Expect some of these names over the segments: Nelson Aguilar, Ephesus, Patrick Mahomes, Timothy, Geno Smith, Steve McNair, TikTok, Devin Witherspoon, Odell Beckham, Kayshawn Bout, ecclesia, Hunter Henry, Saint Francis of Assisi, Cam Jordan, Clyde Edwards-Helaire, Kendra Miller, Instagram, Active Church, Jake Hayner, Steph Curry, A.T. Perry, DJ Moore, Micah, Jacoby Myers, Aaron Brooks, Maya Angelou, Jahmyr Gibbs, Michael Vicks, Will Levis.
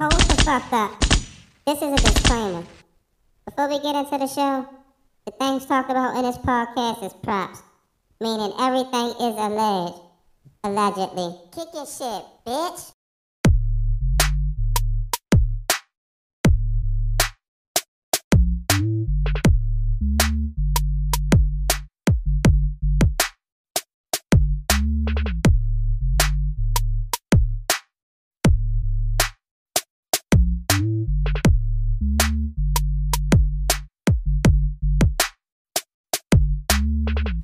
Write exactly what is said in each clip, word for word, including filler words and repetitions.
Hold the fuck up. This is a disclaimer. Before we get into the show, the things talked about in this podcast is props, meaning everything is alleged. Allegedly. Kick your shit, bitch.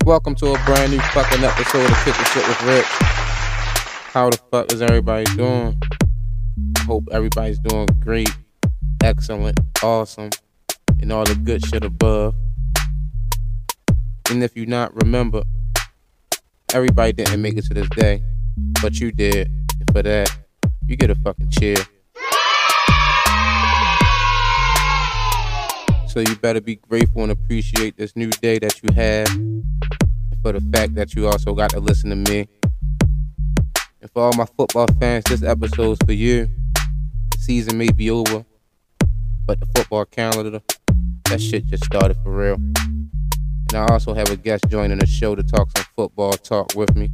Welcome to a brand new fucking episode of Kick the Shit with Rick. How the fuck is everybody doing? Hope everybody's doing great, excellent, awesome, and all the good shit above. And if you're not, remember, everybody didn't make it to this day, but you did. And for that, you get a fucking cheer. So you better be grateful and appreciate this new day that you have. For the fact that you also got to listen to me. And for all my football fans, this episode's for you. The season may be over, but the football calendar, that shit just started for real. And I also have a guest joining the show to talk some football talk with me.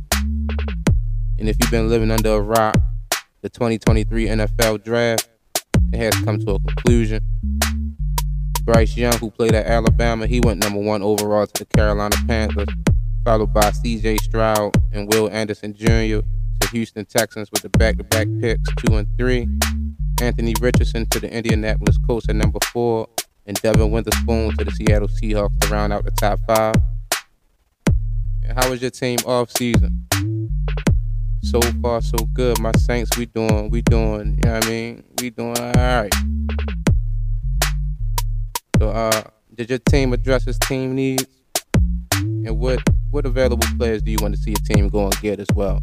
And if you've been living under a rock, the twenty twenty-three N F L draft, it has come to a conclusion. Bryce Young, who played at Alabama, he went number one overall to the Carolina Panthers, followed by C J. Stroud and Will Anderson Junior to Houston Texans with the back-to-back picks two and three, Anthony Richardson to the Indianapolis Colts at number four, and Devin Witherspoon to the Seattle Seahawks to round out the top five. And how was your team off-season? So far, so good. My Saints, we doing, we doing, you know what I mean? We doing all right. So, uh, did your team address its team needs? And what what available players do you want to see your team go and get as well?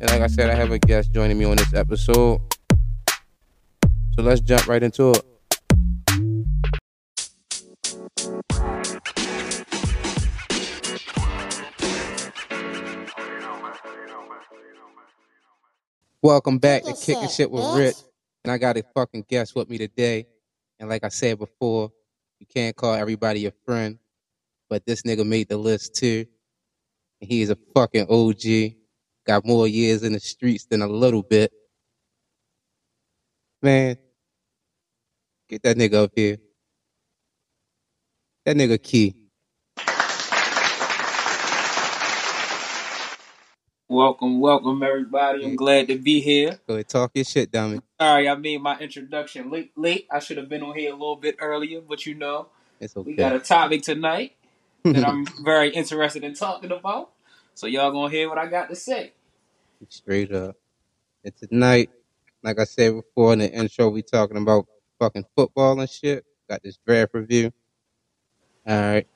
And like I said, I have a guest joining me on this episode. So let's jump right into it. Welcome back to Kicking Shit with Rich. And I got a fucking guest with me today. And like I said before, you can't call everybody your friend, but this nigga made the list too. And he is a fucking O G. Got more years in the streets than a little bit. Man, get that nigga up here. That nigga Key. Welcome, welcome everybody. I'm glad to be here. Go ahead, talk your shit, dummy. Sorry, I made my introduction late. Late. I should have been on here a little bit earlier, but you know, it's okay. We got a topic tonight that I'm very interested in talking about. So y'all gonna hear what I got to say. Straight up. And tonight, like I said before in the intro, we talking about fucking football and shit. Got this draft review. All right,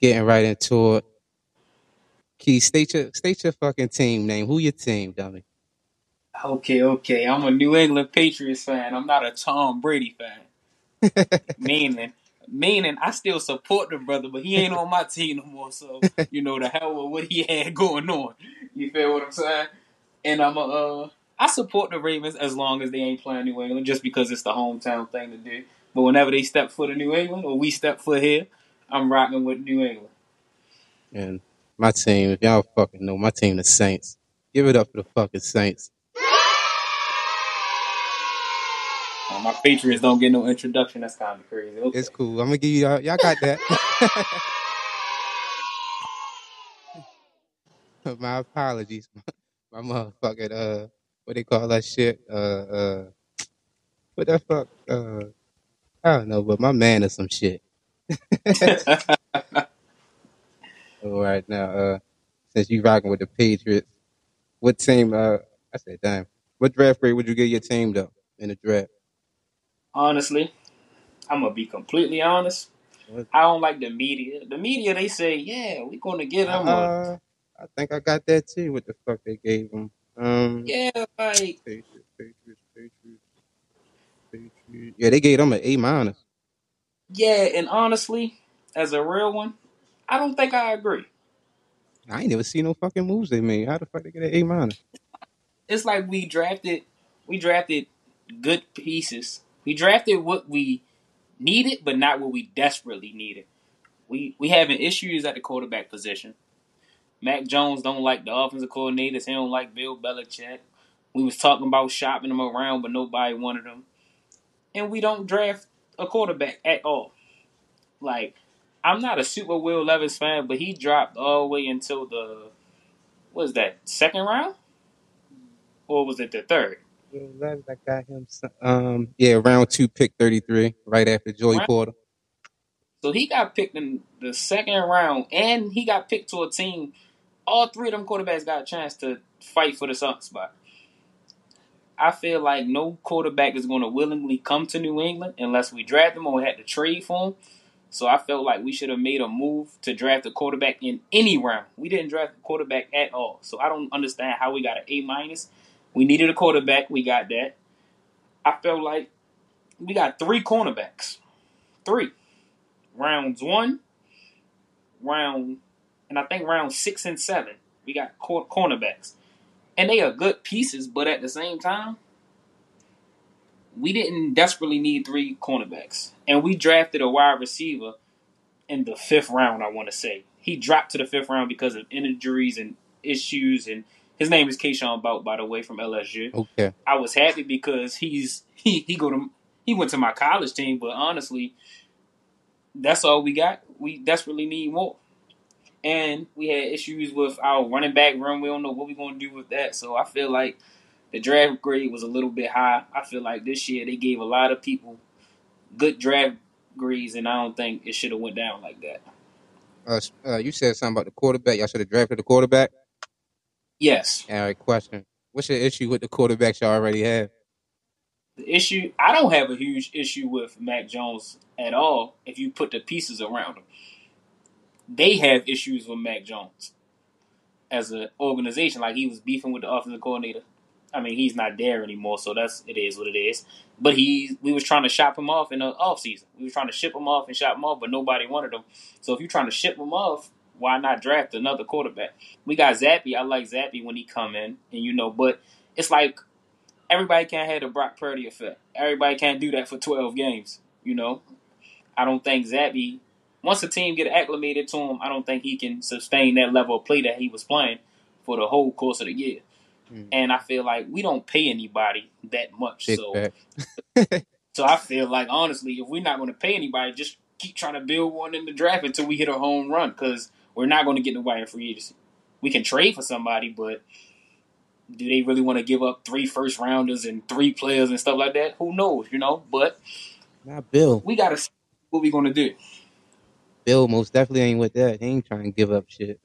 getting right into it. Key, state your, state your fucking team name. Who your team, dummy? Okay, okay. I'm a New England Patriots fan. I'm not a Tom Brady fan. meaning, meaning, I still support the brother, but he ain't on my team no more. So, you know, the hell with what he had going on. You feel what I'm saying? And I'm a, uh, I support the Ravens as long as they ain't playing New England, just because it's the hometown thing to do. But whenever they step foot in New England or we step foot here, I'm rocking with New England. And my team, if y'all fucking know, my team, the Saints. Give it up for the fucking Saints. Oh, my Patriots don't get no introduction. That's kind of crazy. Okay. It's cool. I'm going to give you y'all. Y'all got that. My apologies. My motherfucking, uh, what they call that shit? Uh, uh, what the fuck? Uh, I don't know, but my man is some shit. All right, now, uh, since you rocking with the Patriots, what team, uh, I said, damn, what draft grade would you give your team, though, in the draft? Honestly, I'm going to be completely honest. What? I don't like the media. The media, they say, yeah, we're going to get them. Uh, I think I got that, too, what the fuck they gave them. Um, yeah, like. Patriots, Patriots, Patriots, Patriots. Yeah, they gave them an A minus. Yeah, and honestly, as a real one, I don't think I agree. I ain't never seen no fucking moves they made. How the fuck they get an A minus? It's like we drafted we drafted good pieces. We drafted what we needed, but not what we desperately needed. We we having issues at the quarterback position. Mac Jones don't like the offensive coordinators. He don't like Bill Belichick. We was talking about shopping them around, but nobody wanted them. And we don't draft a quarterback at all. Like, I'm not a super Will Levis fan, but he dropped all the way until the, what is that, second round? Or was it the third? Will Levis, I got him, um, yeah, round two, pick thirty-three, right after Joey round- Porter. So he got picked in the second round, and he got picked to a team. All three of them quarterbacks got a chance to fight for the sun spot. I feel like no quarterback is going to willingly come to New England unless we draft them or we had to trade for them. So I felt like we should have made a move to draft a quarterback in any round. We didn't draft a quarterback at all. So I don't understand how we got an A minus. We needed a quarterback. We got that. I felt like we got three cornerbacks. Three. Rounds one, round, and I think round six and seven, we got cor- cornerbacks. And they are good pieces, but at the same time, we didn't desperately need three cornerbacks. And we drafted a wide receiver in the fifth round, I want to say. He dropped to the fifth round because of injuries and issues. And his name is Kayshawn Bout, by the way, from L S U. Okay. I was happy because he's he he go to he went to my college team, but honestly, that's all we got. We desperately need more. And we had issues with our running back room. We don't know what we're going to do with that. So I feel like the draft grade was a little bit high. I feel like this year they gave a lot of people good draft grades, and I don't think it should have went down like that. Uh, uh, you said something about the quarterback. Y'all should have drafted the quarterback? Yes. All right, question. What's your issue with the quarterbacks y'all already have? The issue, I don't have a huge issue with Mac Jones at all if you put the pieces around him. They have issues with Mac Jones as an organization. Like, he was beefing with the offensive coordinator. I mean, he's not there anymore, so that's it is what it is. But he, we was trying to shop him off in the offseason. We were trying to ship him off and shop him off, but nobody wanted him. So if you're trying to ship him off, why not draft another quarterback? We got Zappy. I like Zappy when he come in, and you know, but it's like, everybody can't have the Brock Purdy effect. Everybody can't do that for twelve games, you know. I don't think Zappy, once a team get acclimated to him, I don't think he can sustain that level of play that he was playing for the whole course of the year. Mm. And I feel like we don't pay anybody that much. Big so so I feel like, honestly, if we're not going to pay anybody, just keep trying to build one in the draft until we hit a home run, because we're not going to get nobody in free agency. We can trade for somebody, but do they really want to give up three first rounders and three players and stuff like that? Who knows, you know? But not Bill. We gotta see what we gonna do. Bill most definitely ain't with that. He ain't trying to give up shit.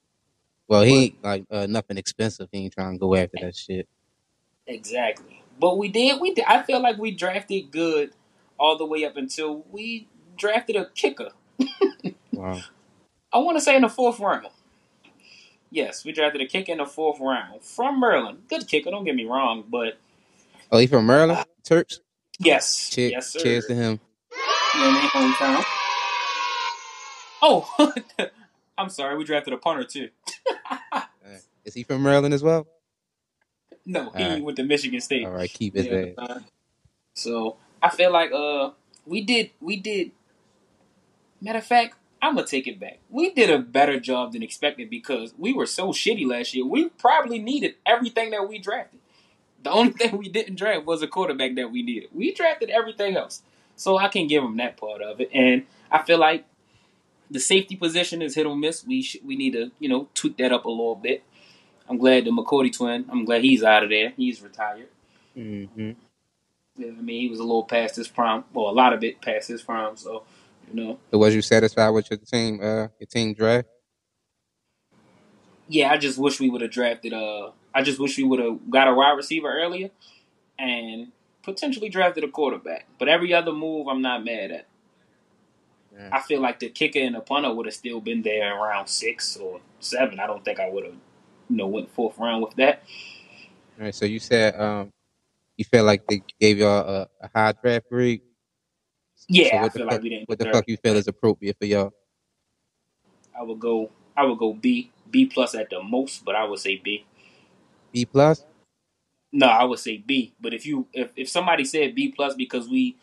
Well, he ain't like uh, nothing expensive. He ain't trying to go after that shit. Exactly. But we did. We did. I feel like we drafted good all the way up until we drafted a kicker. Wow. I want to say in the fourth round. Yes, we drafted a kicker in the fourth round from Maryland. Good kicker, don't get me wrong, but oh, he from Maryland, uh, Terps. Yes, che- yes, sir. Cheers to him. Yeah, hometown. Oh, I'm sorry, we drafted a punter too. Right. Is he from Maryland as well? No, he right. went to Michigan State. All right, keep his name. Yeah, so I feel like uh, we did, we did. Matter of fact, I'm going to take it back. We did a better job than expected because we were so shitty last year. We probably needed everything that we drafted. The only thing we didn't draft was a quarterback that we needed. We drafted everything else. So I can give them that part of it. And I feel like the safety position is hit or miss. We sh- we need to, you know, tweak that up a little bit. I'm glad the McCourty twin, I'm glad he's out of there. He's retired. Mm-hmm. Yeah, I mean, he was a little past his prime. Well, a lot of it past his prime, so... You know. So was you satisfied with your team, uh, your team draft? Yeah, I just wish we would have drafted. Uh, I just wish we would have got a wide receiver earlier, and potentially drafted a quarterback. But every other move, I'm not mad at. Yeah. I feel like the kicker and the punter would have still been there in round six or seven. I don't think I would have, you know, went fourth round with that. All right. So you said um, you feel like they gave y'all a, a high draft grade. Yeah, so I feel fuck, like we didn't. What the fuck you feel is appropriate for y'all? I would go. I would go B, B plus at the most, but I would say B. B plus. No, I would say B. But if you if, if somebody said B plus because we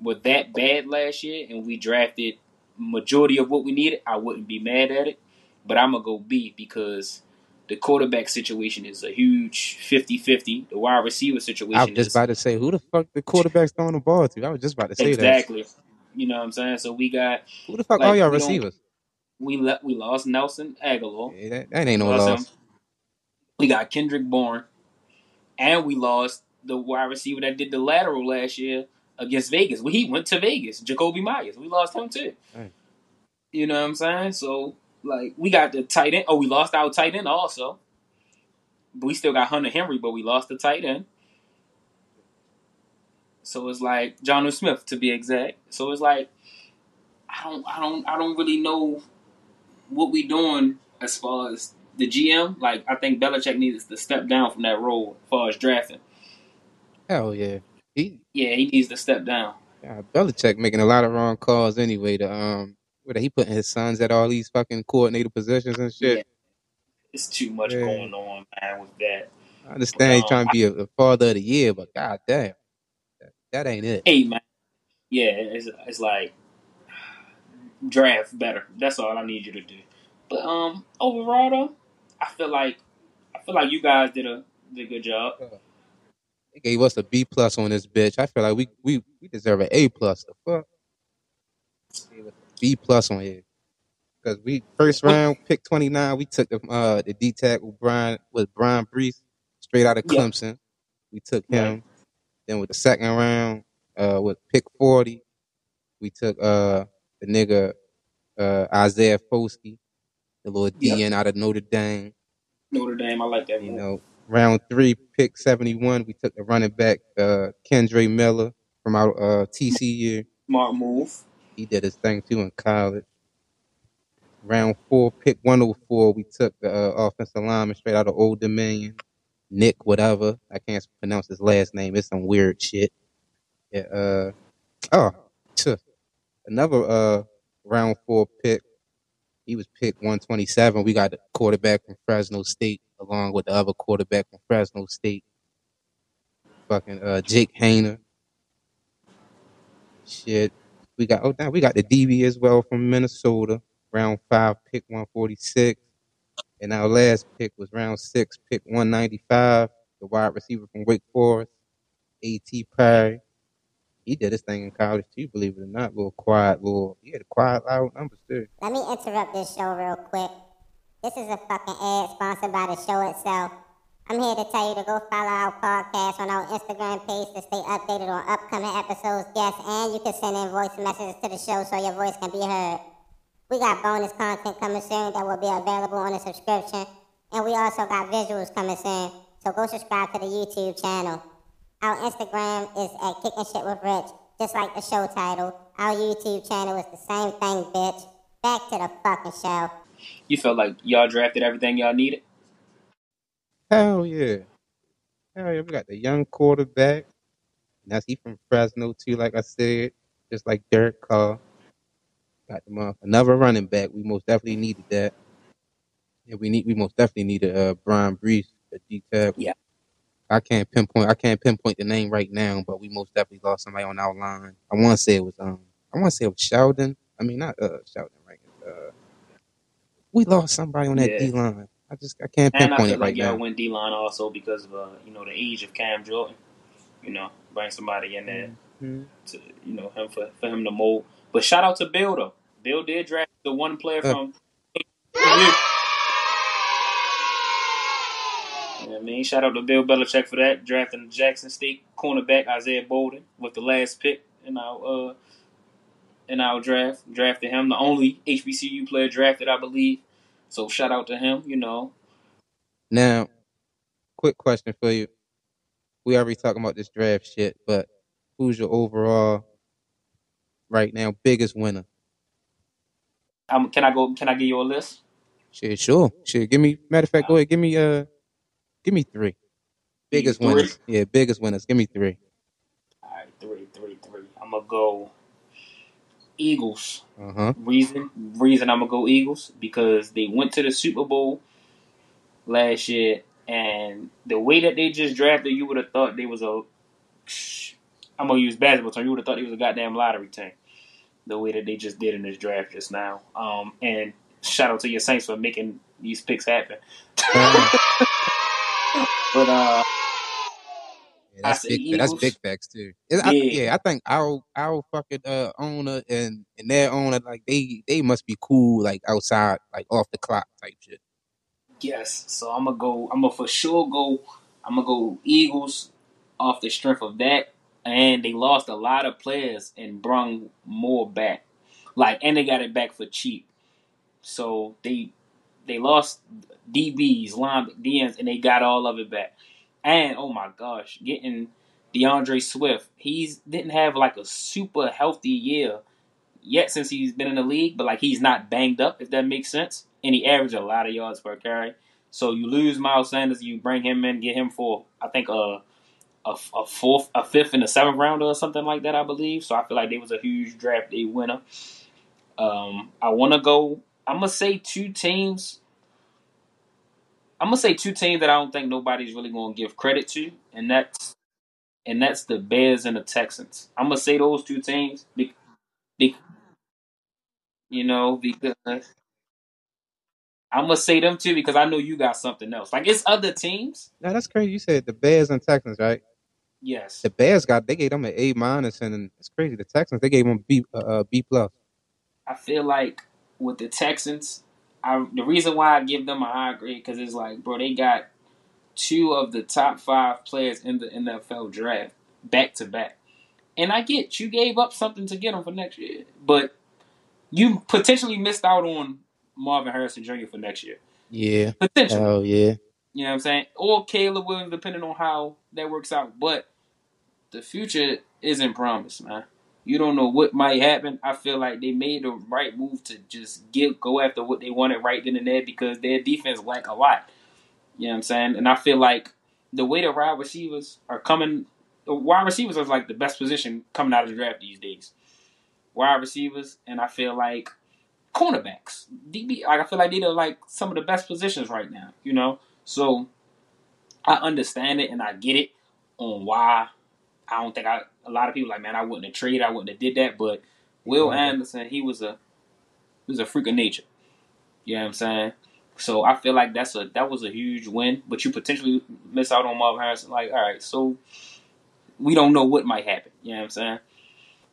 were that bad last year and we drafted majority of what we needed, I wouldn't be mad at it. But I'm going to go B because the quarterback situation is a huge fifty-fifty. The wide receiver situation is... I was just is, about to say, who the fuck the quarterback's throwing the ball to? I was just about to say exactly. that. Exactly. You know what I'm saying? So we got... Who the fuck like, are y'all receivers? We le- we lost Nelson Aguilar. Yeah, that, that ain't no loss. Him. We got Kendrick Bourne. And we lost the wide receiver that did the lateral last year against Vegas. Well, he went to Vegas, Jacoby Myers. We lost him too. Dang. You know what I'm saying? So, like, we got the tight end. Oh, we lost our tight end also. But we still got Hunter Henry, but we lost the tight end. So it's like Jonnu Smith, to be exact. So it's like I don't, I don't, I don't really know what we doing as far as the G M. Like, I think Belichick needs to step down from that role as far as drafting. Hell yeah, he yeah he needs to step down. Yeah, Belichick making a lot of wrong calls anyway. To um, what he putting his sons at all these fucking coordinator positions and shit. Yeah. It's too much yeah. going on, man. With that, I understand but, um, he's trying to be a, a father of the year, but goddamn. That ain't it. Hey, man. Yeah, it's, it's like draft better. That's all I need you to do. But um, overall, though, I feel like I feel like you guys did a did a good job. They gave us a B plus on this bitch. I feel like we we, we deserve an A plus. The fuck? B plus on here because we first round pick twenty nine. We took the uh the D tackle Brian with Brian Brees straight out of Clemson. Yep. We took him. Right. Then with the second round, uh, with pick forty, we took uh, the nigga uh, Isaiah Foskey, the little D N yep. out of Notre Dame. Notre Dame, I like that. You one. know, round three, pick seventy-one, we took the running back uh, Kendra Miller from our uh, T C year. Smart move. He did his thing too in college. Round four, pick one oh four, we took the uh, offensive lineman straight out of Old Dominion. Nick, whatever. I can't pronounce his last name. It's some weird shit. Yeah, uh, oh, tch. Another uh, round four pick. He was pick one twenty-seven. We got the quarterback from Fresno State along with the other quarterback from Fresno State. Fucking uh, Jake Hayner. Shit. We got, oh, now we got the D B as well from Minnesota. Round five, pick one forty-six. And our last pick was round six, pick one ninety-five, the wide receiver from Wake Forest, A T. Perry. He did his thing in college, too, believe it or not. Little quiet, little, he had a quiet, loud numbers, too. Let me interrupt this show real quick. This is a fucking ad sponsored by the show itself. I'm here to tell you to go follow our podcast on our Instagram page to stay updated on upcoming episodes, guests, and you can send in voice messages to the show so your voice can be heard. We got bonus content coming soon that will be available on a subscription. And we also got visuals coming soon. So go subscribe to the YouTube channel. Our Instagram is at Kickin' Shit With Rich, just like the show title. Our YouTube channel is the same thing, bitch. Back to the fucking show. You felt like y'all drafted everything y'all needed? Hell yeah. Hell yeah, we got the young quarterback. And that's he from Fresno too, like I said. Just like Derek Carr. Got them off. Another running back. We most definitely needed that. Yeah, we need. We most definitely needed uh, Brian Brees, a D tackle. Yeah. I can't pinpoint. I can't pinpoint the name right now, but we most definitely lost somebody on our line. I want to say it was um. I want to say it was Sheldon. I mean, not uh Sheldon. Right. Uh, we lost somebody on that yeah. D line. I just I can't and pinpoint I feel it like right y'all now. Went D line also because of uh, you know the age of Cam Jordan. You know, bring somebody in there mm-hmm. to you know him for for him to mold. But shout out to Bill though. Bill did draft the one player from. Uh, you know what I mean, shout out to Bill Belichick for that, drafting Jackson State cornerback Isaiah Bolden with the last pick in our uh, in our draft. Drafted him, the only H B C U player drafted, I believe. So shout out to him. You know. Now, quick question for you: we already talking about this draft shit, but who's your overall right now biggest winner? Um, can I go? Can I give you a list? Shit, sure. Shit, give me. Matter of fact, go ahead. Give me. Uh, give me three. Biggest three. winners. Yeah, biggest winners. Give me three. All right, three, three, three. I'm gonna go Eagles. Uh huh. Reason, reason I'm gonna go Eagles because they went to the Super Bowl last year And the way that they just drafted, you would have thought they was a, I'm going to use basketball term, you would have thought they was a goddamn lottery team. The way that they just did in this draft just now. Um, and shout out to your Saints for making these picks happen. But, uh, yeah, that's, I big, that's big facts, too. Yeah. I, yeah, I think our our fucking uh, owner and, and their owner, like, they, they must be cool, like, outside, like, off the clock type shit. Yes, so I'm going to go, I'm going to for sure go, I'm going to go Eagles off the strength of that. And they lost a lot of players and brung more back. Like, and they got it back for cheap. So they they lost D Bs, line D Ms, and they got all of it back. And, oh my gosh, getting DeAndre Swift. He's didn't have, like, a super healthy year yet since he's been in the league, but, like, he's not banged up, if that makes sense. And he averaged a lot of yards per carry. So you lose Miles Sanders, you bring him in, get him for, I think, a, a, a fourth, a fifth, and a seventh rounder or something like that, I believe. So I feel like they was a huge draft day winner. Um, I want to go, I'm going to say two teams. I'm going to say two teams that I don't think nobody's really going to give credit to, and that's and that's the Bears and the Texans. I'm going to say those two teams, be, be, you know, because I'm going to say them two because I know you got something else. Like, it's other teams. No, that's crazy. You said the Bears and Texans, right? Yes. The Bears got, they gave them an A minus, and it's crazy. The Texans, they gave them B, uh, B plus. I feel like with the Texans, I, the reason why I give them a high grade because it's like, bro, they got two of the top five players in the N F L draft back to back, and I get you gave up something to get them for next year, but you potentially missed out on Marvin Harrison Junior for next year. Yeah, potentially. Oh yeah, you know what I'm saying? Or Caleb Williams, depending on how that works out. But the future isn't promised, man. You don't know what might happen. I feel like they made the right move to just get, go after what they wanted right then and there because their defense lack a lot. You know what I'm saying? And I feel like the way the wide receivers are coming, the wide receivers are like the best position coming out of the draft these days. Wide receivers, and I feel like cornerbacks. D B, like I feel like they're like some of the best positions right now, you know? So I understand it and I get it on why. I don't think I, a lot of people like, man, I wouldn't have traded, I wouldn't have did that, but Will Anderson, he was a he was a freak of nature. You know what I'm saying? So I feel like that's a that was a huge win, but you potentially miss out on Marvin Harrison. Like, all right, so we don't know what might happen. You know what I'm saying?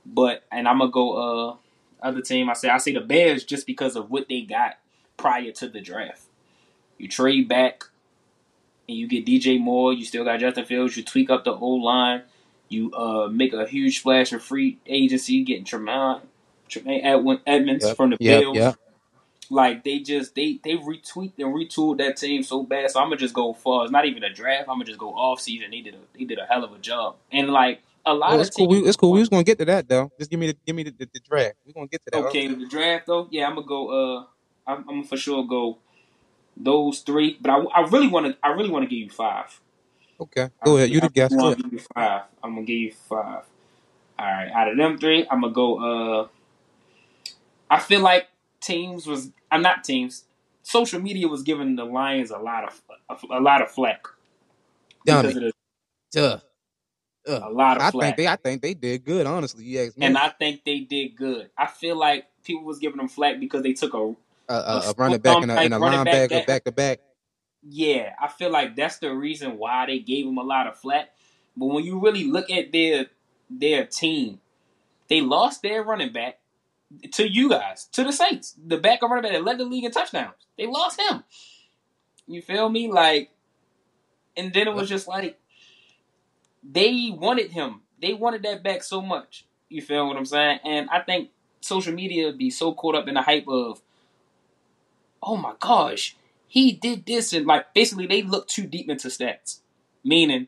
But, and I'm going to go uh, other team. I say, I say the Bears just because of what they got prior to the draft. You trade back and you get D J Moore. You still got Justin Fields. You tweak up the O-line. You uh, make a huge splash of free agency, getting Tremaine, Tremaine Edmonds yep, from the yep, Bills. Yep. Like, they just, they they retweaked and retooled that team so bad. So I'm going to just go far. It's not even a draft. I'm going to just go off season. They did a, they did a hell of a job. And, like, a lot oh, of cool. teams. It's cool. We was going to get to that, though. Just give me the give me the, the, the draft. We're going to get to that. Okay, the draft, though, yeah, I'm going to go, uh, I'm, I'm going to for sure go those three. But I, I really want to, I really want to give you five. Okay, go ahead. You the guest. I'm gonna give you five. I'm gonna give you five. All right, out of them three, I'm gonna go. Uh, I feel like teams was. I'm not teams. Social media was giving the Lions a lot of a, a lot of flack. Dummy. Because of the, Duh. Duh. A lot of I flack. Think they, I think they did good, honestly. You asked me. And I think they did good. I feel like people was giving them flack because they took a a, a, a running back and a, and a linebacker back to back. Yeah, I feel like that's the reason why they gave him a lot of flack. But when you really look at their their team, they lost their running back to you guys, to the Saints. The backup running back that led the league in touchdowns. They lost him. You feel me? Like, and then it was just like, they wanted him. They wanted that back so much. You feel what I'm saying? And I think social media be so caught up in the hype of, oh my gosh, he did this, and, like, basically they look too deep into stats. Meaning,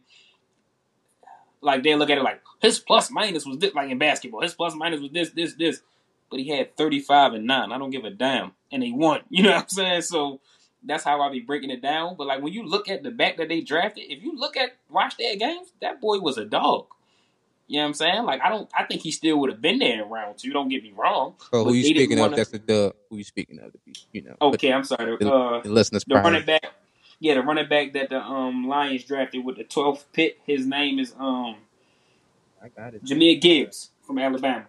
like, they look at it like, his plus-minus was this, like in basketball. His plus-minus was this, this, this. But he had thirty-five and nine. I don't give a damn. And they won. You know what I'm saying? So that's how I be breaking it down. But, like, when you look at the back that they drafted, if you look at, watch their games, that boy was a dog. You know what I'm saying? Like, I don't, I think he still would have been there in round two. Don't get me wrong. Oh, who you speaking wanna... of? That's the dub. Who you speaking of? You know. Okay, I'm sorry. The, uh, the, the listeners. The running back. Yeah, the running back that the um, Lions drafted with the twelfth pick. His name is um, I got it. Jahmyr Gibbs from Alabama.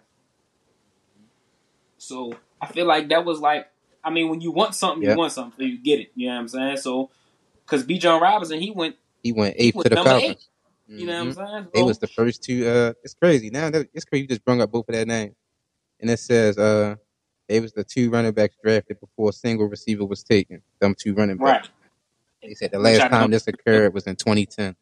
So I feel like that was like, I mean, when you want something, yep. you want something, so you get it. You know what I'm saying? So, because Bijan Robinson, he went he went eighth he to the Falcons. Mm-hmm. You know what I'm saying? So, it was the first two. Uh, it's crazy. Now that, it's crazy. You just brung up both of that name, and it says uh, it was the two running backs drafted before a single receiver was taken. Them two running backs. Right. They said the last time this occurred was in twenty ten.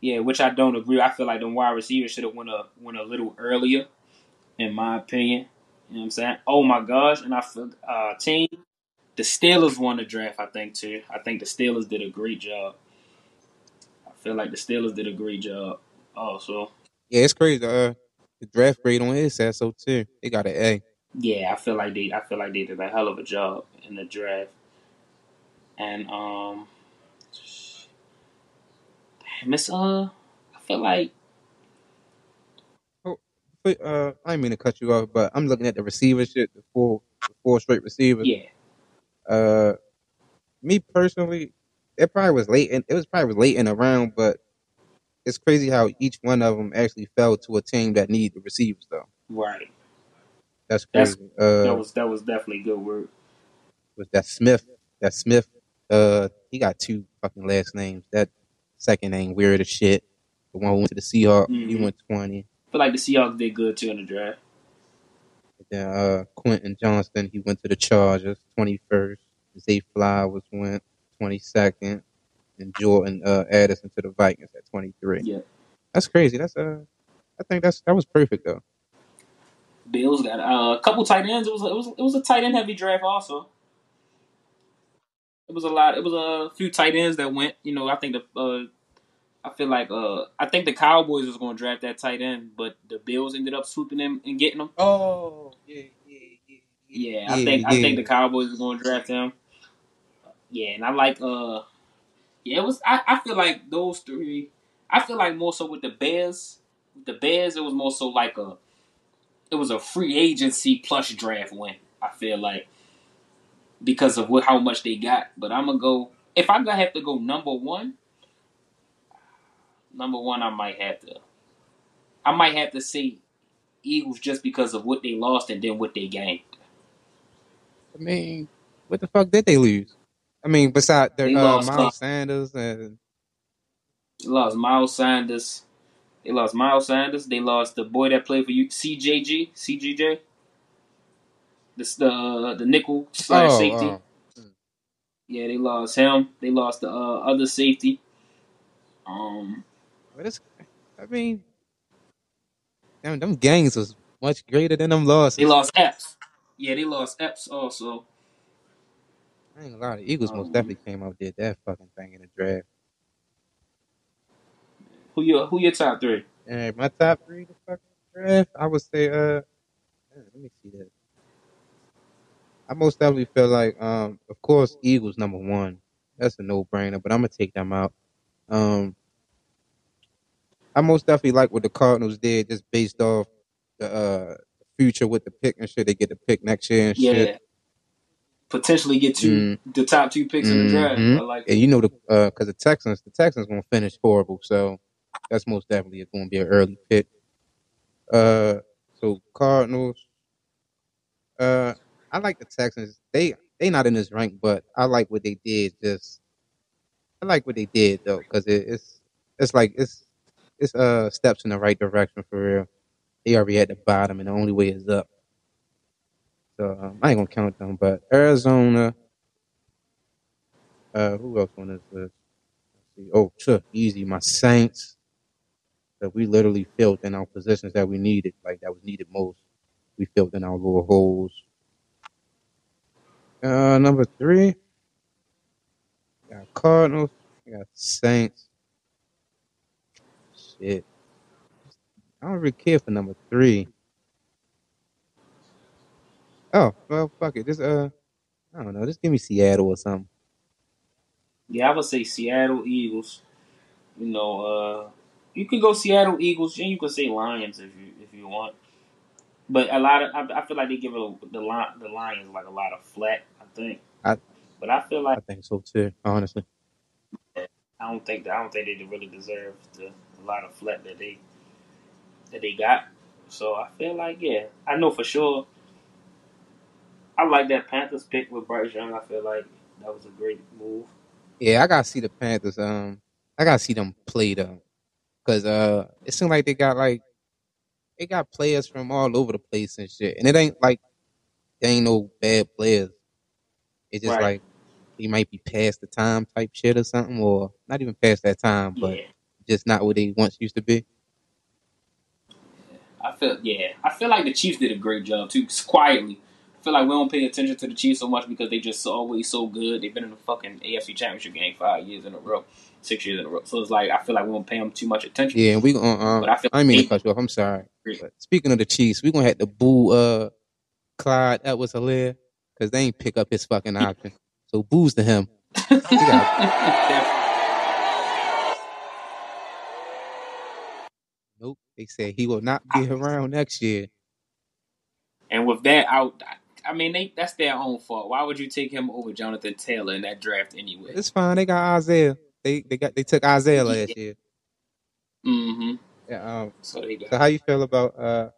Yeah, which I don't agree. I feel like the wide receivers should have went a went a little earlier, in my opinion. You know what I'm saying? Oh my gosh! And I feel uh, team, the Steelers won the draft. I think too. I think the Steelers did a great job. I feel like the Steelers did a great job. Also, yeah, it's crazy. Uh, the draft grade on his ass so too. They got an A. Yeah, I feel like they. I feel like they did a hell of a job in the draft. And um, damn, it's uh, I feel like. Oh, but, uh, I didn't mean to cut you off, but I'm looking at the receiver shit, the four, the four straight receivers. Yeah. Uh, me personally, it probably was late, and it was probably late in the round, but it's crazy how each one of them actually fell to a team that needed the receivers, though. Right. That's crazy. That's, uh, that was that was definitely good work. Was that Smith? That Smith, uh, he got two fucking last names. That second name weird as shit. The one who went to the Seahawks, mm-hmm. he went twenty. I feel like the Seahawks did good too in the draft. And then uh, Quentin Johnston, he went to the Chargers, twenty-first. Zay Fly was went twenty-second, and Jordan uh, Addison to the Vikings at twenty-three. Yeah, that's crazy. That's uh, I think that's that was perfect though. Bills got uh, a couple tight ends. It was it was it was a tight end heavy draft also. It was a lot. It was a few tight ends that went. You know, I think the. Uh, I feel like. Uh, I think the Cowboys was going to draft that tight end, but the Bills ended up swooping him and getting him. Oh, yeah, yeah, yeah. Yeah, yeah I think yeah. I think the Cowboys was going to draft him. Yeah, and I like. Uh, yeah, it was. I, I feel like those three. I feel like more so with the Bears. With the Bears, it was more so like a. It was a free agency plus draft win. I feel like. Because of what, how much they got. But I'm going to go... If I'm going to have to go number one, number one, I might have to... I might have to say Eagles just because of what they lost and then what they gained. I mean, what the fuck did they lose? I mean, besides their, uh, Miles Sanders and... They lost Miles Sanders. They lost Miles Sanders. They lost the boy that played for you, C J G. C J J. The uh, the nickel slash oh, safety. Oh. Yeah, they lost him. They lost the uh, other safety. Um, but it's, I mean, them, them gains was much greater than them losses. They lost Epps. Yeah, they lost Epps also. I ain't a lot of Eagles um, most definitely came out and did that fucking thing in the draft. Who your who your top three? Right, my top three the fucking draft. I would say uh, let me see that. I most definitely feel like, um, of course, Eagles number one. That's a no-brainer, but I'm going to take them out. Um, I most definitely like what the Cardinals did just based off the uh, future with the pick and shit. They get the pick next year and yeah. shit. Potentially get two, mm. the top two picks mm-hmm. in the draft. I like that. And you know, the because uh, the Texans, the Texans going to finish horrible, so that's most definitely going to be an early pick. Uh, so, Cardinals. Uh. I like the Texans. They they not in this rank, but I like what they did. Just I like what they did though, because it, it's it's like it's it's uh steps in the right direction for real. They already at the bottom, and the only way is up. So um, I ain't gonna count them. But Arizona, uh, who else on this list? Let's see. Oh, sure, easy. My Saints. That we literally filled in our positions that we needed, like that was needed most. We filled in our little holes. Uh, number three, we got Cardinals, we got Saints. Shit. I don't really care for number three. Oh, well, fuck it. Just, uh, I don't know. Just give me Seattle or something. Yeah, I would say Seattle Eagles. You know, uh, you can go Seattle Eagles, and you can say Lions if you if you want. But a lot of, I, I feel like they give a, the the Lions like a lot of flack. I think. I But I feel like I think so too, honestly. I don't think I don't think they really deserve the, a lot of flack that they that they got. So I feel like yeah, I know for sure. I like that Panthers pick with Bryce Young. I feel like that was a great move. Yeah, I gotta see the Panthers. Um, I gotta see them play though, because uh, it seems like they got like they got players from all over the place and shit, and it ain't like they ain't no bad players. It's just right. like they might be past the time type shit or something, or not even past that time, but yeah. just not what they once used to be. I feel yeah, I feel like the Chiefs did a great job too, quietly. I feel like we don't pay attention to the Chiefs so much because they just always so good. They've been in the fucking A F C Championship game five years in a row, six years in a row. So it's like I feel like we don't pay them too much attention. Yeah, and we gonna. Um, but I feel I mean, like cut you off. I'm sorry. But speaking of the Chiefs, we are gonna have to boo uh Clyde Edwards-Helaire because they ain't pick up his fucking option. So boos to him. Nope, they said he will not be around next year. And with that out. I mean, they, that's their own fault. Why would you take him over Jonathan Taylor in that draft anyway? It's fine. They got Isaiah. They they got they took Isaiah last yeah. year. Mm-hmm. Yeah, um, so, they got so how you feel about uh,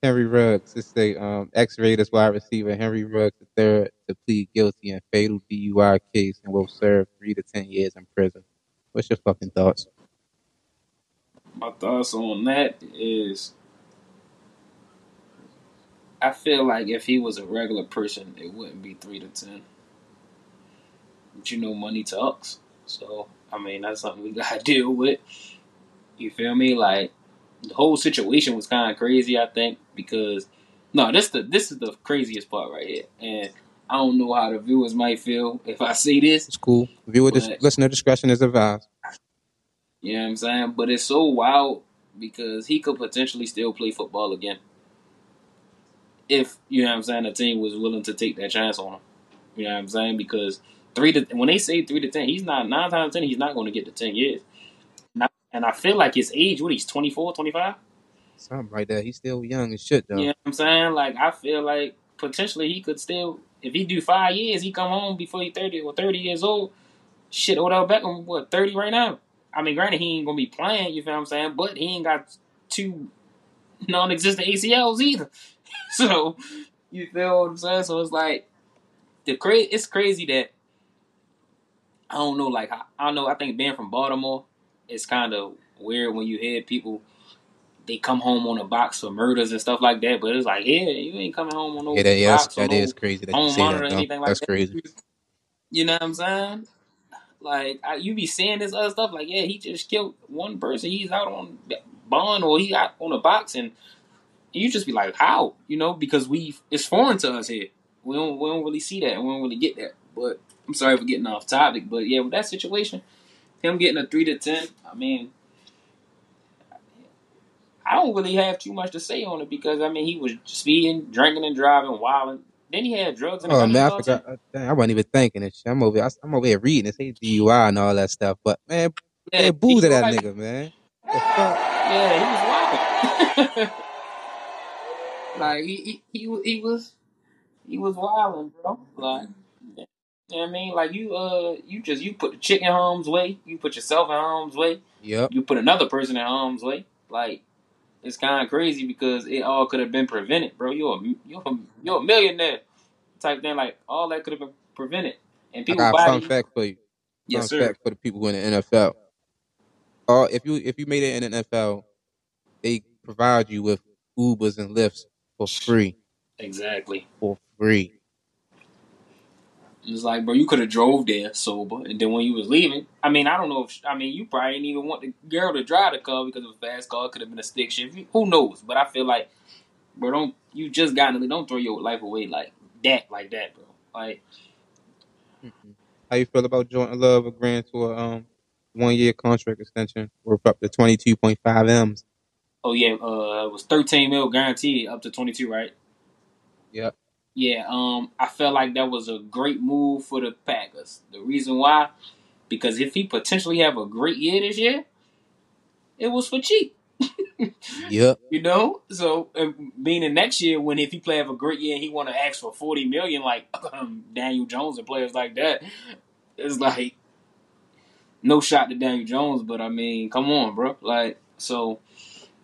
Henry Ruggs? It's the um, ex-Raiders wide receiver Henry Ruggs the third to plead guilty in fatal D U I case and will serve three to ten years in prison. What's your fucking thoughts? My thoughts on that is. I feel like if he was a regular person, it wouldn't be three to ten. But you know, money talks. So I mean, that's something we gotta deal with. You feel me? Like the whole situation was kind of crazy. I think because no, this the this is the craziest part right here, and I don't know how the viewers might feel if I see this. It's cool. Viewer, dis- listener discretion is advised. You know what I'm saying? But it's so wild because he could potentially still play football again. If, you know what I'm saying, the team was willing to take that chance on him. You know what I'm saying? Because three to when they say three to ten, he's not, nine times out of ten, he's not going to get to ten years. And I, and I feel like his age, what, he's twenty-four, twenty-five? Something like that. He's still young as shit, though. You know what I'm saying? Like, I feel like potentially he could still, if he do five years, he come home before he's thirty or thirty years old. Shit, Odell Beckham, what, thirty right now? I mean, granted, he ain't going to be playing, you feel what I'm saying? But he ain't got two non-existent A C Ls either. So, you feel what I'm saying? So, it's like, the cra- it's crazy that, I don't know, like, I, I don't know, I think being from Baltimore, it's kind of weird when you hear people, they come home on a box for murders and stuff like that, but it's like, yeah, you ain't coming home on no yeah, that box. Is, that no is crazy. That home monitor that, or anything that's like crazy. That. That's crazy. You know what I'm saying? Like, I, you be seeing this other stuff, like, yeah, he just killed one person, he's out on bond, or he out on a box, and you just be like, how? You know, because we it's foreign to us here. We don't we don't really see that and we don't really get that. But I'm sorry for getting off topic. But yeah, with that situation, him getting a three to ten, I mean I don't really have too much to say on it because I mean he was speeding, drinking and driving, wilding. Then he had drugs in the oh, man, I forgot. Dang, I wasn't even thinking this shit. I'm over I am over here reading it, say D U I and all that stuff. But man, yeah, man boo to that like, nigga, man. Yeah, he was wilding. Like he, he he he was he was wilding, bro. Like, you know what I mean, like you uh you just you put the chick in harm's way, you put yourself in harm's way, yep. You put another person in harm's way. Like it's kind of crazy because it all could have been prevented, bro. You're a you're a, you're a millionaire type thing. Like all that could have been prevented. And people I got a fun fact for you. Yes, fun sir. Fact for the people in the N F L. Or uh, if you if you made it in the N F L, they provide you with Ubers and Lyfts. For free. Exactly. For free. It's like, bro, you could have drove there sober, and then when you was leaving, I mean, I don't know if, I mean, you probably didn't even want the girl to drive the car because of a fast car. It could have been a stick shift. Who knows? But I feel like, bro, don't, you just got in it. Don't throw your life away like that, like that, bro. Like. Mm-hmm. How you feel about Jordan Love agreeing to a um, one-year contract extension worth up to twenty-two point five M's? Oh, yeah, uh, it was thirteen mil guaranteed up to twenty-two, right? Yeah. Yeah, um, I felt like that was a great move for the Packers. The reason why, because if he potentially have a great year this year, it was for cheap. Yep. You know, so uh, meaning next year when if he play have a great year and he want to ask for forty million like um, Daniel Jones and players like that, it's like no shot to Daniel Jones. But I mean, come on, bro. Like so,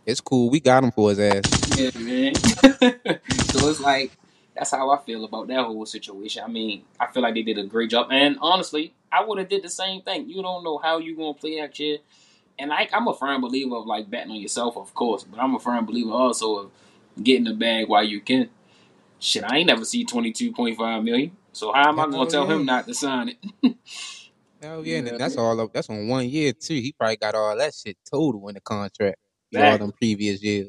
it's cool. We got him for his ass. Yeah, man. So it's like that's how I feel about that whole situation. I mean, I feel like they did a great job, and honestly, I would have did the same thing. You don't know how you gonna play next year. And I, I'm a firm believer of, like, betting on yourself, of course. But I'm a firm believer also of getting the bag while you can. Shit, I ain't never seen twenty-two point five million dollars. So how am I going to tell him not to sign it? Hell yeah. And that's all up. That's on one year, too. He probably got all that shit total in the contract. Exactly. All them previous years.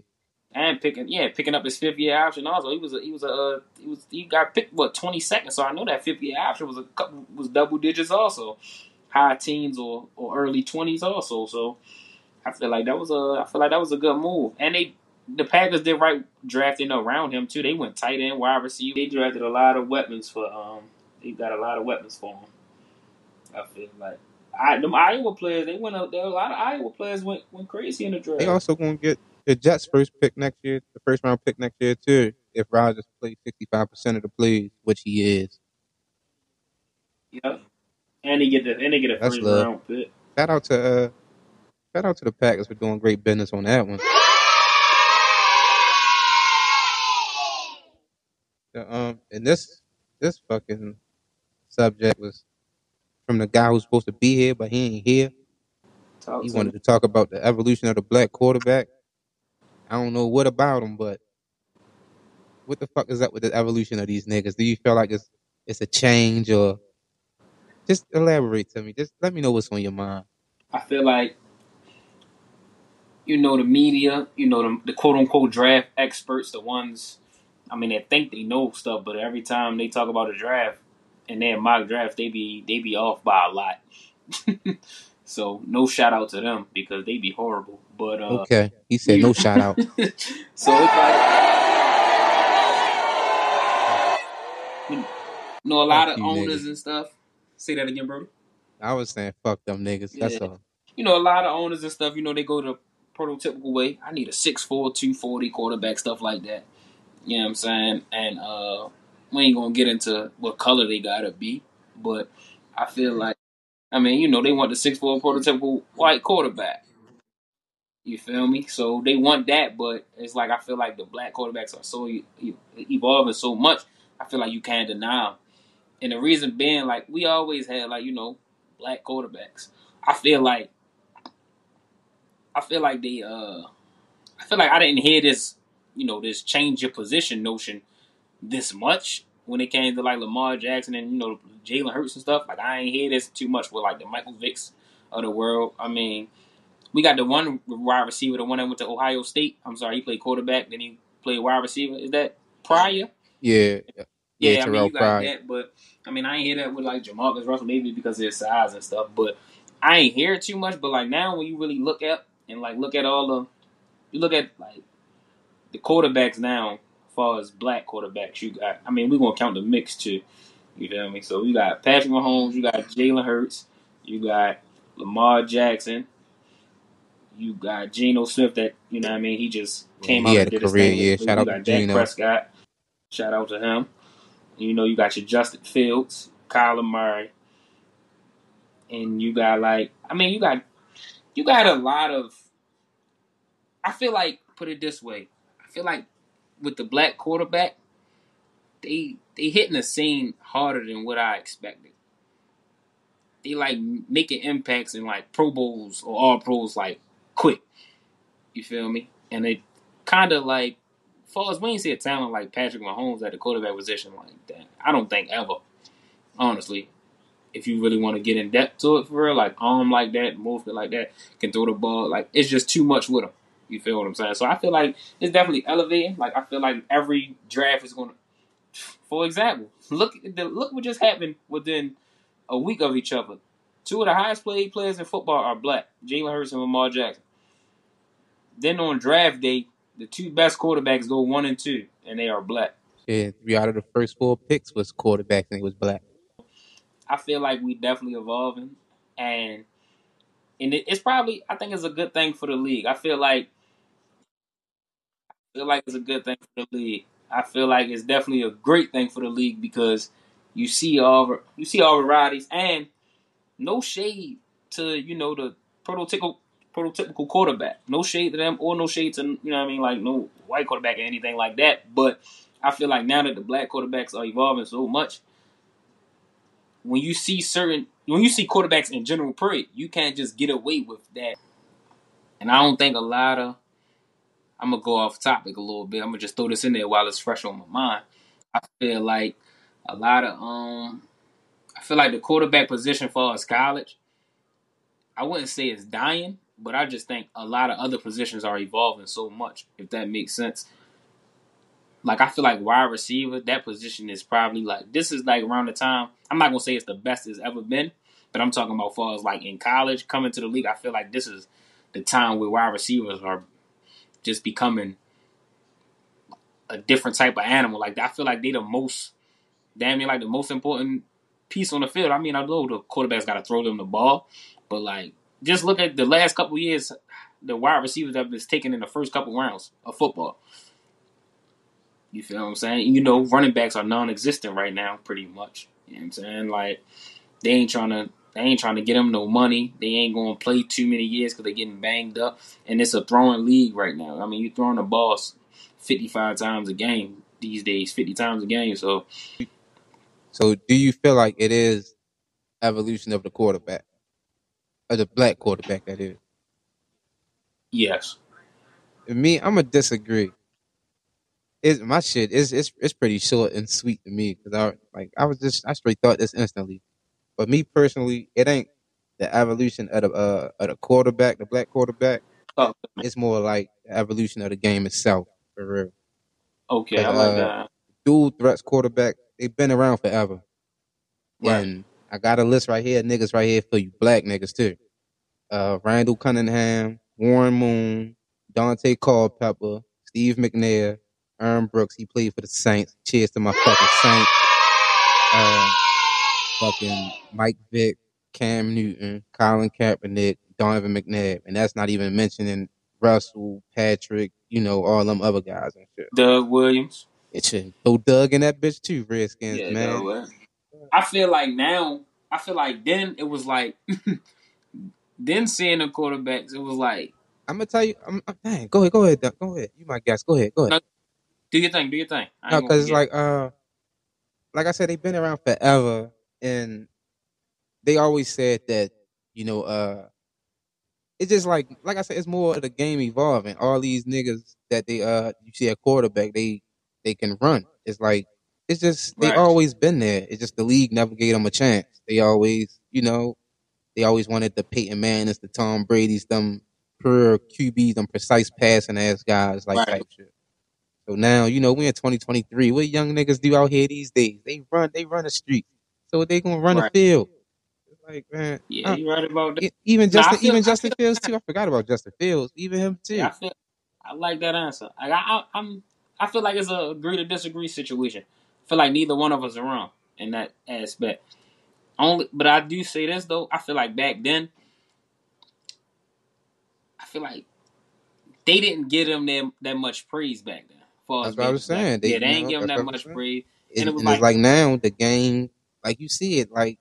And picking, yeah, picking up his fifth year option also. He was a, he was a, uh, he was, he got picked, what, twenty-second. So I know that fifth year option was a couple, was double digits also. High teens or, or early twenties also, so I feel like that was a I feel like that was a good move. And they the Packers did right drafting around him too. They went tight end, wide receiver. They drafted a lot of weapons for um. They got a lot of weapons for him. I feel like I them Iowa players they went up there. A lot of Iowa players went went crazy in the draft. They also gonna get the Jets first pick next year, the first round pick next year too. If Rodgers plays sixty five percent of the plays, which he is. Yep. And they get the and they get a free round pick. Shout out to uh, shout out to the Packers for doing great business on that one. The, um, and this this fucking subject was from the guy who's supposed to be here, but he ain't here. Talk he to wanted me. to talk about the evolution of the black quarterback. I don't know what about him, but what the fuck is up with the evolution of these niggas? Do you feel like it's it's a change or? Just elaborate to me. Just let me know what's on your mind. I feel like, you know, the media, you know, the, the quote-unquote draft experts, the ones, I mean, they think they know stuff, but every time they talk about a draft and their mock draft, they be they be off by a lot. So no shout-out to them because they be horrible. But uh, okay, he said no shout-out. So it's like, you know, a lot Thank of owners niggas. and stuff. Say that again, bro. I was saying, fuck them niggas. Yeah. That's all. You know, a lot of owners and stuff, you know, they go the prototypical way. I need a six four, two forty quarterback, stuff like that. You know what I'm saying? And uh, we ain't going to get into what color they got to be. But I feel like, I mean, you know, they want the six four prototypical white quarterback. You feel me? So they want that, but it's like I feel like the black quarterbacks are so evolving so much, I feel like you can't deny them. And the reason being, like, we always had, like, you know, black quarterbacks. I feel like, I feel like they, uh, I feel like I didn't hear this, you know, this change your position notion this much when it came to, like, Lamar Jackson and, you know, Jalen Hurts and stuff. Like, I ain't hear this too much with, like, the Michael Vicks of the world. I mean, we got the one wide receiver, the one that went to Ohio State. I'm sorry, he played quarterback, then he played wide receiver. Is that Pryor? Yeah. Yeah, yeah, I mean, you got pride. that, but, I mean, I ain't hear that with, like, JaMarcus Russell, maybe because of his size and stuff, but I ain't hear it too much, but, like, now when you really look at, and, like, look at all the, you look at, like, the quarterbacks now, as far as black quarterbacks, you got, I mean, we're going to count the mix, too, you feel me? So, you got Patrick Mahomes, you got Jalen Hurts, you got Lamar Jackson, you got Geno Smith that, you know what I mean, he just came yeah, out and did his thing. Yeah, shout out to Geno. Prescott, shout out to him. You know, you got your Justin Fields, Kyler Murray, and you got, like, I mean, you got you got a lot of, I feel like, put it this way, I feel like with the black quarterback, they they hitting the scene harder than what I expected. They, like, making impacts in, like, Pro Bowls or All Pros, like, quick. You feel me? And they kind of, like, Falls, we ain't see a talent like Patrick Mahomes at the quarterback position like that. I don't think ever, honestly. If you really want to get in depth to it for real, like arm like that, movement like that, can throw the ball, like it's just too much with him. You feel what I'm saying? So I feel like it's definitely elevating. Like I feel like every draft is going to, for example, look look what just happened within a week of each other. Two of the highest paid players in football are black, Jalen Hurts and Lamar Jackson. Then on draft day, the two best quarterbacks go one and two, and they are black. Yeah, three out of the first four picks was quarterbacks, and it was black. I feel like we definitely evolving, and and it, it's probably I think it's a good thing for the league. I feel like feel like it's a good thing for the league. I feel like it's definitely a great thing for the league because you see all you see all varieties, and no shade to, you know, the prototypical prototypical quarterback. No shade to them, or no shade to, you know what I mean, like no white quarterback or anything like that. But I feel like now that the black quarterbacks are evolving so much, when you see certain when you see quarterbacks in general parade, you can't just get away with that. And I don't think a lot of I'm going to go off topic a little bit. I'm going to just throw this in there while it's fresh on my mind. I feel like a lot of, um, I feel like the quarterback position for us college, I wouldn't say it's dying, but I just think a lot of other positions are evolving so much, if that makes sense. Like, I feel like wide receiver, that position is probably like, this is like around the time, I'm not going to say it's the best it's ever been, but I'm talking about far as like in college, coming to the league, I feel like this is the time where wide receivers are just becoming a different type of animal. Like, I feel like they the most, damn near like the most important piece on the field. I mean, I know the quarterback's got to throw them the ball, but like, just look at the last couple years, the wide receivers that was taken in the first couple rounds of football. You feel what I'm saying? You know, running backs are non-existent right now, pretty much. You know what I'm saying? Like, they ain't trying to, they ain't trying to get them no money. They ain't going to play too many years because they're getting banged up. And it's a throwing league right now. I mean, you're throwing the ball fifty-five times a game these days, fifty times a game. So, so do you feel like it is evolution of the quarterback, of the black quarterback, that is? Yes. Me, I'm going to disagree. It's, my shit is it's it's pretty short and sweet to me because I like I was just I straight thought this instantly, but me personally, it ain't the evolution of the uh, of the quarterback, the black quarterback. Oh. It's more like the evolution of the game itself, for real. Okay, like, I like uh, that. Dual threats quarterback, they've been around forever. Right. And I got a list right here, niggas right here for you, black niggas too. Uh, Randall Cunningham, Warren Moon, Dante Culpepper, Steve McNair. Aaron Brooks, he played for the Saints. Cheers to my fucking Saints. Uh, fucking Mike Vick, Cam Newton, Colin Kaepernick, Donovan McNabb. And that's not even mentioning Russell, Patrick, you know, all them other guys and shit. Doug Williams. It should throw Doug in that bitch too, Redskins, yeah, man. No, I feel like now, I feel like then it was like, then seeing the quarterbacks, it was like. I'm going to tell you, I'm, dang, go ahead, go ahead, Doug, go ahead. You my guest, go ahead, go ahead. No, Do your thing, do your thing. I no, because it's like, uh, like I said, they've been around forever, and they always said that, you know, uh, it's just like, like I said, it's more of the game evolving. All these niggas that they, uh, you see at quarterback, they, they can run. It's like, it's just, they've right. always been there. It's just the league never gave them a chance. They always, you know, they always wanted the Peyton Mannings, the Tom Brady's, them pure Q Bs, them precise passing ass guys, like right. type shit. So now, you know, we in twenty twenty-three. What young niggas do out here these days? They run, they run the street. So they gonna run right. the field. It's like, man, yeah, you right about that. Even Justin, no, feel, even Justin feel, Fields too. I forgot about Justin Fields. Even him too. Yeah, I, feel, I like that answer. I, I, I'm, I feel like it's a agree to disagree situation. I feel like neither one of us are wrong in that aspect. Only, but I do say this though. I feel like back then, I feel like they didn't give them that, that much praise back then. That's what I was saying. They, yeah, they you know, ain't give them that much praise. And, it was and like, it's like now, the game, like you see it, like,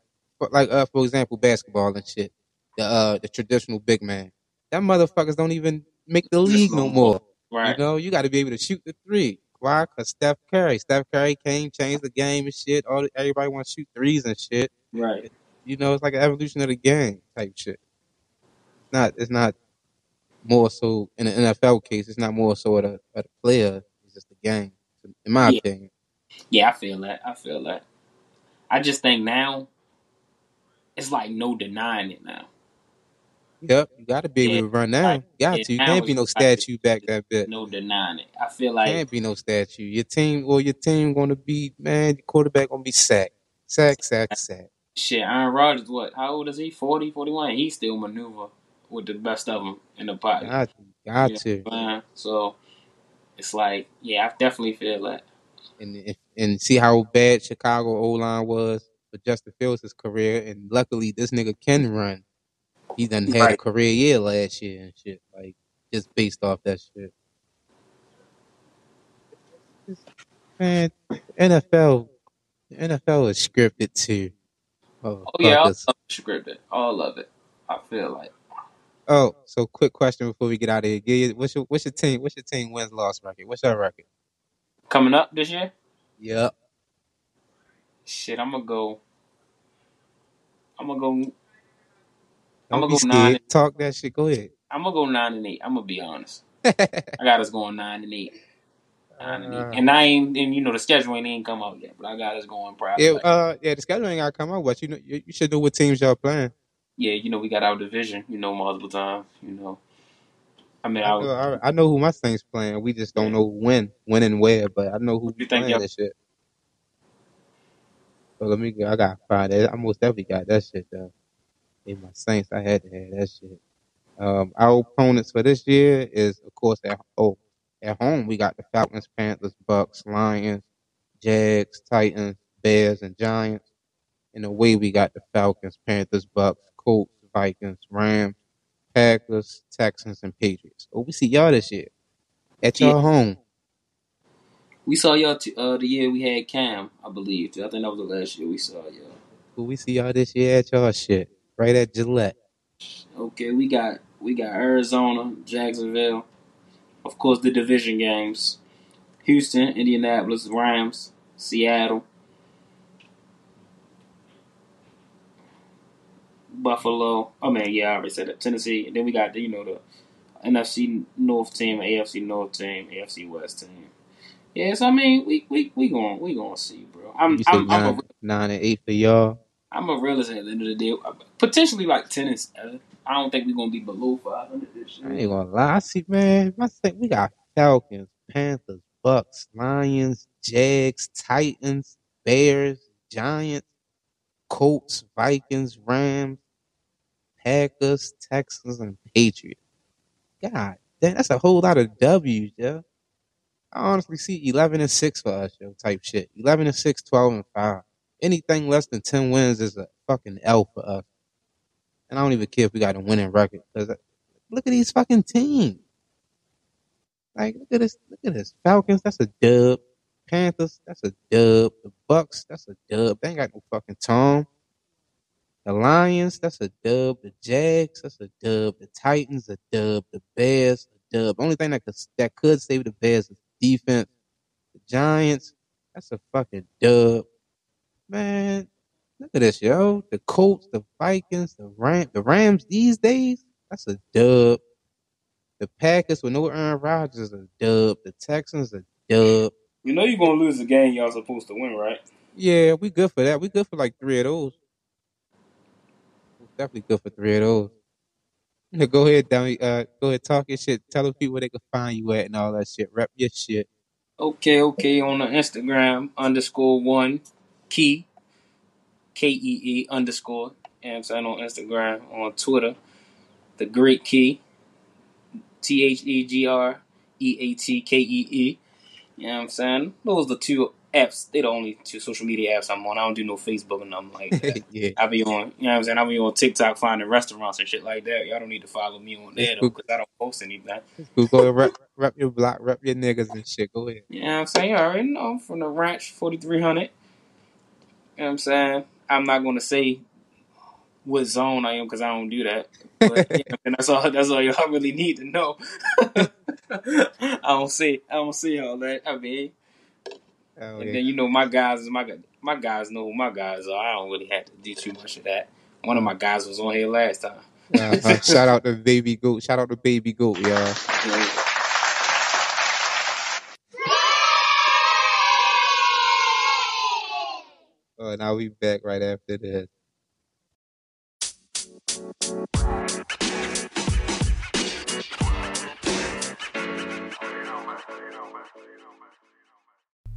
like uh, for example, basketball and shit, the uh, the traditional big man. That motherfuckers don't even make the league no more. Right. You know, you got to be able to shoot the three. Why? Because Steph Curry. Steph Curry came, changed the game and shit. All the, everybody wants to shoot threes and shit. Right. You know, it's like an evolution of the game type shit. It's not, it's not more so, in the N F L case, it's not more so of the, of the player. Just the game, in my yeah. opinion. Yeah, I feel that. I feel that. I just think now, it's like no denying it now. Yep, you got to be able to run now. Like, you got yeah, to. You can't be no statue like, back that bit. No denying it. I feel like. Can't be no statue. Your team, or your team going to be, man, your quarterback going to be sacked. Sack, sack, sack. Shit, Aaron Rodgers, what? How old is he? forty, forty-one? He still maneuver with the best of them in the pocket. Got to. Got you know to. So. It's like, yeah, I definitely feel that. And and see how bad Chicago O-line was for Justin Fields' career, and luckily this nigga can run. He done had right. a career year last year and shit, like, just based off that shit. man, N F L, N F L is scripted too. Oh, oh yeah, all scripted. All of it. I feel like. Oh, so quick question before we get out of here. What's your what's your team? What's your team wins loss record? What's your record coming up this year? Yep. Shit, I'm gonna go. I'm gonna go. I'm gonna go nine. And, Talk that shit. Go ahead. I'm gonna go nine and eight. I'm gonna be honest. I got us going nine and eight. Nine and uh, eight. And I ain't. And you know the schedule ain't, ain't come out yet, but I got us going probably. Yeah, uh, yeah. The schedule ain't gotta come out. What you know, you, you should know what teams y'all playing. Yeah, you know we got our division. You know multiple times. You know. I mean, I, I, was, I know who my thing's playing. We just don't know when, when and where. But I know who you playing think that shit. So let me go. I gotta find that. I most definitely got that shit though. In my Saints, I had to have that shit. Um, our opponents for this year is, of course, at oh, at home we got the Falcons, Panthers, Bucks, Lions, Jags, Titans, Bears, and Giants. And away we got the Falcons, Panthers, Bucks, Colts, Vikings, Rams, Packers, Texans, and Patriots. Oh, we see y'all this year at your yeah. home. We saw y'all t- uh, the year we had Cam, I believe. I think that was the last year we saw y'all. Well, we see y'all this year at y'all shit, right at Gillette. Okay, we got we got Arizona, Jacksonville, of course the division games, Houston, Indianapolis, Rams, Seattle, Buffalo. Oh man, yeah, I already said that. Tennessee, and then we got you know the N F C North team, A F C North team, A F C West team. Yes, I mean we we we going we going to see, bro. I'm I'm, nine, I'm a, nine and eight for y'all. I'm a realist at the end of the day. Potentially like ten and seven. I don't think we're gonna be below five hundred this year. I ain't gonna lie, I see, man. I think we got Falcons, Panthers, Bucks, Lions, Jags, Titans, Bears, Giants, Colts, Vikings, Rams, Packers, Texans, and Patriots. God, damn, that's a whole lot of W's, yeah. I honestly see eleven and six for us, yo, type shit. eleven and six, twelve and five. Anything less than ten wins is a fucking L for us. And I don't even care if we got a winning record. Cause look at these fucking teams. Like, look at this. Look at this. Falcons, that's a dub. Panthers, that's a dub. The Bucks, that's a dub. They ain't got no fucking Tom. The Lions, that's a dub. The Jags, that's a dub. The Titans, a dub. The Bears, a dub. The only thing that could, that could save the Bears is defense. The Giants, that's a fucking dub. Man, look at this, yo. The Colts, the Vikings, the Ram, the Rams these days, that's a dub. The Packers with no Aaron Rodgers, a dub. The Texans, a dub. You know you're going to lose the game y'all supposed to win, right? Yeah, we good for that. We good for like three of those. We're definitely good for three of those. Now go ahead, Donnie, uh, go ahead, talk your shit. Tell the people where they can find you at and all that shit. Rep your shit. Okay, okay. On the Instagram, underscore one, Key, K E E underscore. And I'm on Instagram, on Twitter, the Great Key, T H E G R E A T K E E. You know what I'm saying? Those are the two apps. They're the only two social media apps I'm on. I don't do no Facebook and nothing like that. yeah. I be on, you know what I'm saying? I be on TikTok finding restaurants and shit like that. Y'all don't need to follow me on there, though, because I don't post anything. Google, rep, rep your block, rep your niggas and shit. Go ahead. You know what I'm saying? You already know. From the Ranch, forty-three hundred. You know what I'm saying? I'm not going to say what zone I am because I don't do that. But yeah, and that's all. That's all y'all really need to know. I don't see. I don't see all that. I mean, oh, and yeah. Then you know my guys. My my guys know who my guys are. I don't really have to do too much of that. One of my guys was on here last time. uh-huh. Shout out to Baby Goat. Shout out to Baby Goat, y'all. Yeah. Oh, and I'll be back right after this.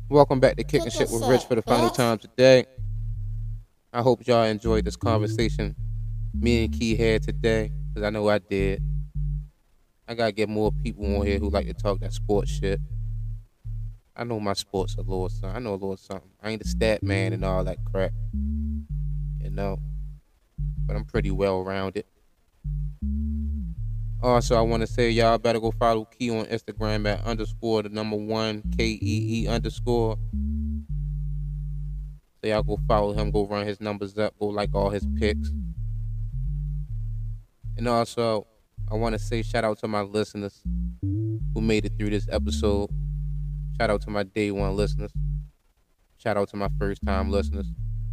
Welcome back to Kicking Shit with Rich for the final time today. I hope y'all enjoyed this conversation me and Key had today, because I know I did. I gotta get more people on here who like to talk that sports shit. I know my sports a little something. I know a little something. I ain't a stat man and all that crap, you know, but I'm pretty well rounded. Also, I want to say y'all better go follow Key on Instagram at underscore the number one K E E underscore. So y'all go follow him, go run his numbers up, go like all his picks. And also, I want to say shout out to my listeners who made it through this episode. Shout out to my day one listeners. Shout out to my first time listeners.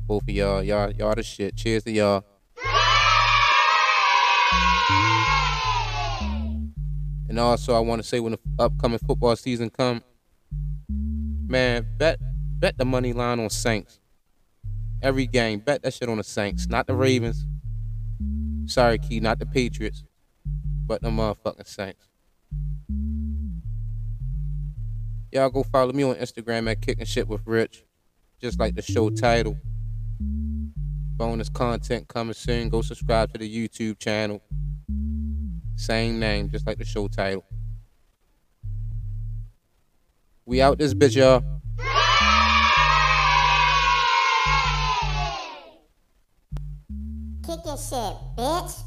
Both of y'all, y'all, y'all the shit. Cheers to y'all. And also, I want to say when the upcoming football season comes, man, bet bet the money line on Saints. Every game, bet that shit on the Saints, not the Ravens. Sorry, Key, not the Patriots, but the motherfucking Saints. Y'all go follow me on Instagram at Kicking Shit with Rich, just like the show title. Bonus content coming soon. Go subscribe to the YouTube channel. Same name, just like the show title. We out this bitch, y'all. Kick your shit, bitch.